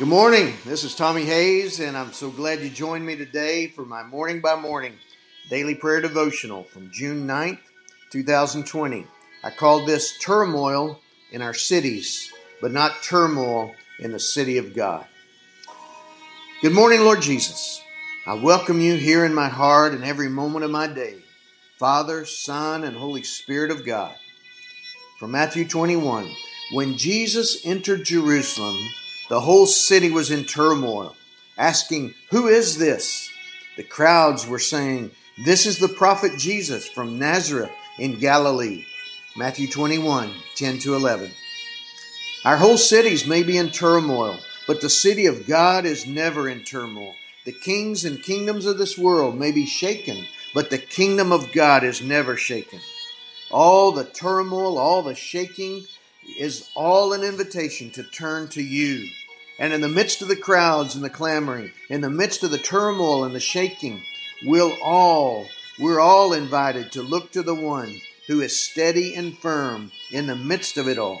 Good morning, this is Tommy Hayes, and I'm so glad you joined me today for my Morning by Morning Daily Prayer Devotional from June 9th, 2020. I call this Turmoil in Our Cities, but not turmoil in the city of God. Good morning, Lord Jesus. I welcome you here in my heart and every moment of my day, Father, Son, and Holy Spirit of God. From Matthew 21, when Jesus entered Jerusalem, the whole city was in turmoil, asking, "Who is this?" The crowds were saying, "This is the prophet Jesus from Nazareth in Galilee." Matthew 21, 10-11. Our whole cities may be in turmoil, but the city of God is never in turmoil. The kings and kingdoms of this world may be shaken, but the kingdom of God is never shaken. All the turmoil, all the shaking, is all an invitation to turn to you. And in the midst of the crowds and the clamoring, in the midst of the turmoil and the shaking, we're all invited to look to the one who is steady and firm in the midst of it all.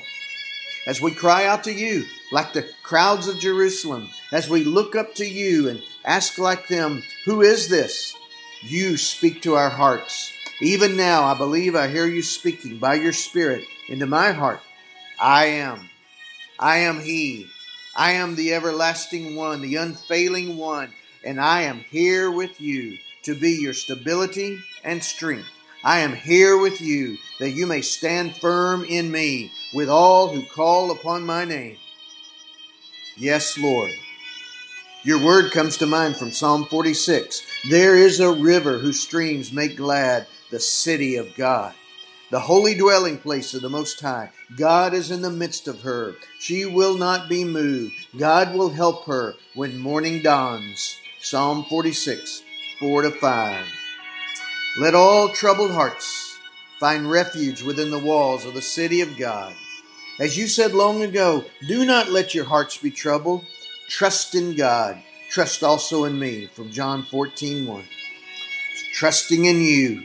As we cry out to you, like the crowds of Jerusalem, as we look up to you and ask like them, "Who is this?" you speak to our hearts. Even now, I believe I hear you speaking by your Spirit into my heart. I am He, I am the everlasting one, the unfailing one, and I am here with you to be your stability and strength. I am here with you that you may stand firm in me with all who call upon my name. Yes, Lord. Your word comes to mind from Psalm 46. There is a river whose streams make glad the city of God, the holy dwelling place of the Most High. God is in the midst of her. She will not be moved. God will help her when morning dawns. Psalm 46, 4-5. Let all troubled hearts find refuge within the walls of the city of God. As you said long ago, do not let your hearts be troubled. Trust in God. Trust also in me. From John 14:1. Trusting in you,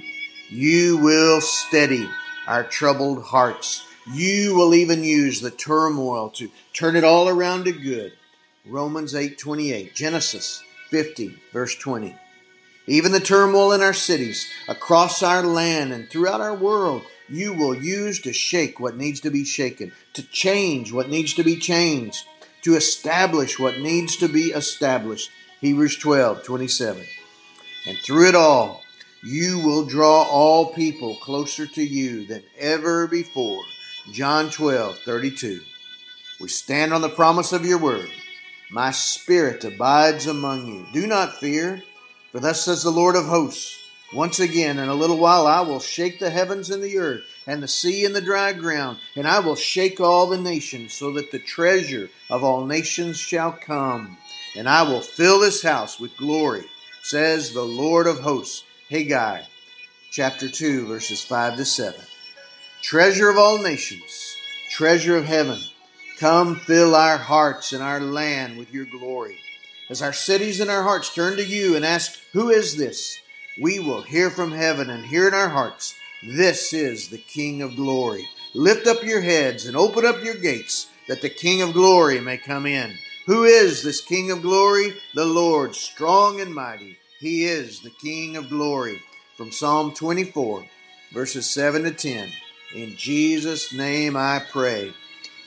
you will steady our troubled hearts. You will even use the turmoil to turn it all around to good. Romans 8:28, Genesis 50:20. Even the turmoil in our cities, across our land, and throughout our world, you will use to shake what needs to be shaken, to change what needs to be changed, to establish what needs to be established. Hebrews 12:27. And through it all, you will draw all people closer to you than ever before. John 12:32. We stand on the promise of your word. My Spirit abides among you. Do not fear, for thus says the Lord of hosts. Once again, in a little while, I will shake the heavens and the earth and the sea and the dry ground, and I will shake all the nations so that the treasure of all nations shall come. And I will fill this house with glory, says the Lord of hosts. Haggai chapter 2, verses 5-7. Treasure of all nations, treasure of heaven, come fill our hearts and our land with your glory. As our cities and our hearts turn to you and ask, "Who is this?" we will hear from heaven and hear in our hearts, "This is the King of glory." Lift up your heads and open up your gates that the King of glory may come in. Who is this King of glory? The Lord, strong and mighty. He is the King of glory. From Psalm 24, verses 7-10. In Jesus' name I pray.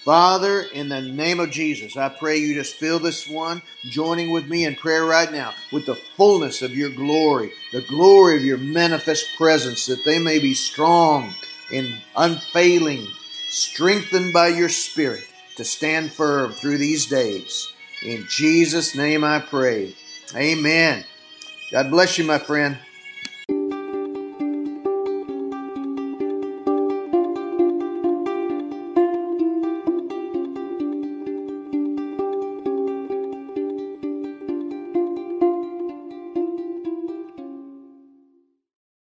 Father, in the name of Jesus, I pray you just fill this one joining with me in prayer right now with the fullness of your glory, the glory of your manifest presence, that they may be strong and unfailing, strengthened by your Spirit to stand firm through these days. In Jesus' name I pray. Amen. God bless you, my friend.